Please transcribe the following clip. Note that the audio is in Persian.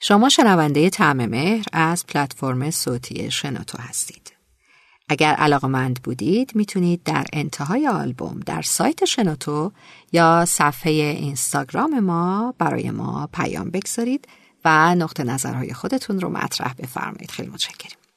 شما شنونده طعم مهر از پلتفرم صوتی شنوتو هستید. اگر علاقمند بودید میتونید در انتهای آلبوم در سایت شنوتو یا صفحه اینستاگرام ما برای ما پیام بگذارید و نقطه نظرهای خودتون رو مطرح بفرمایید. خیلی متشکرم.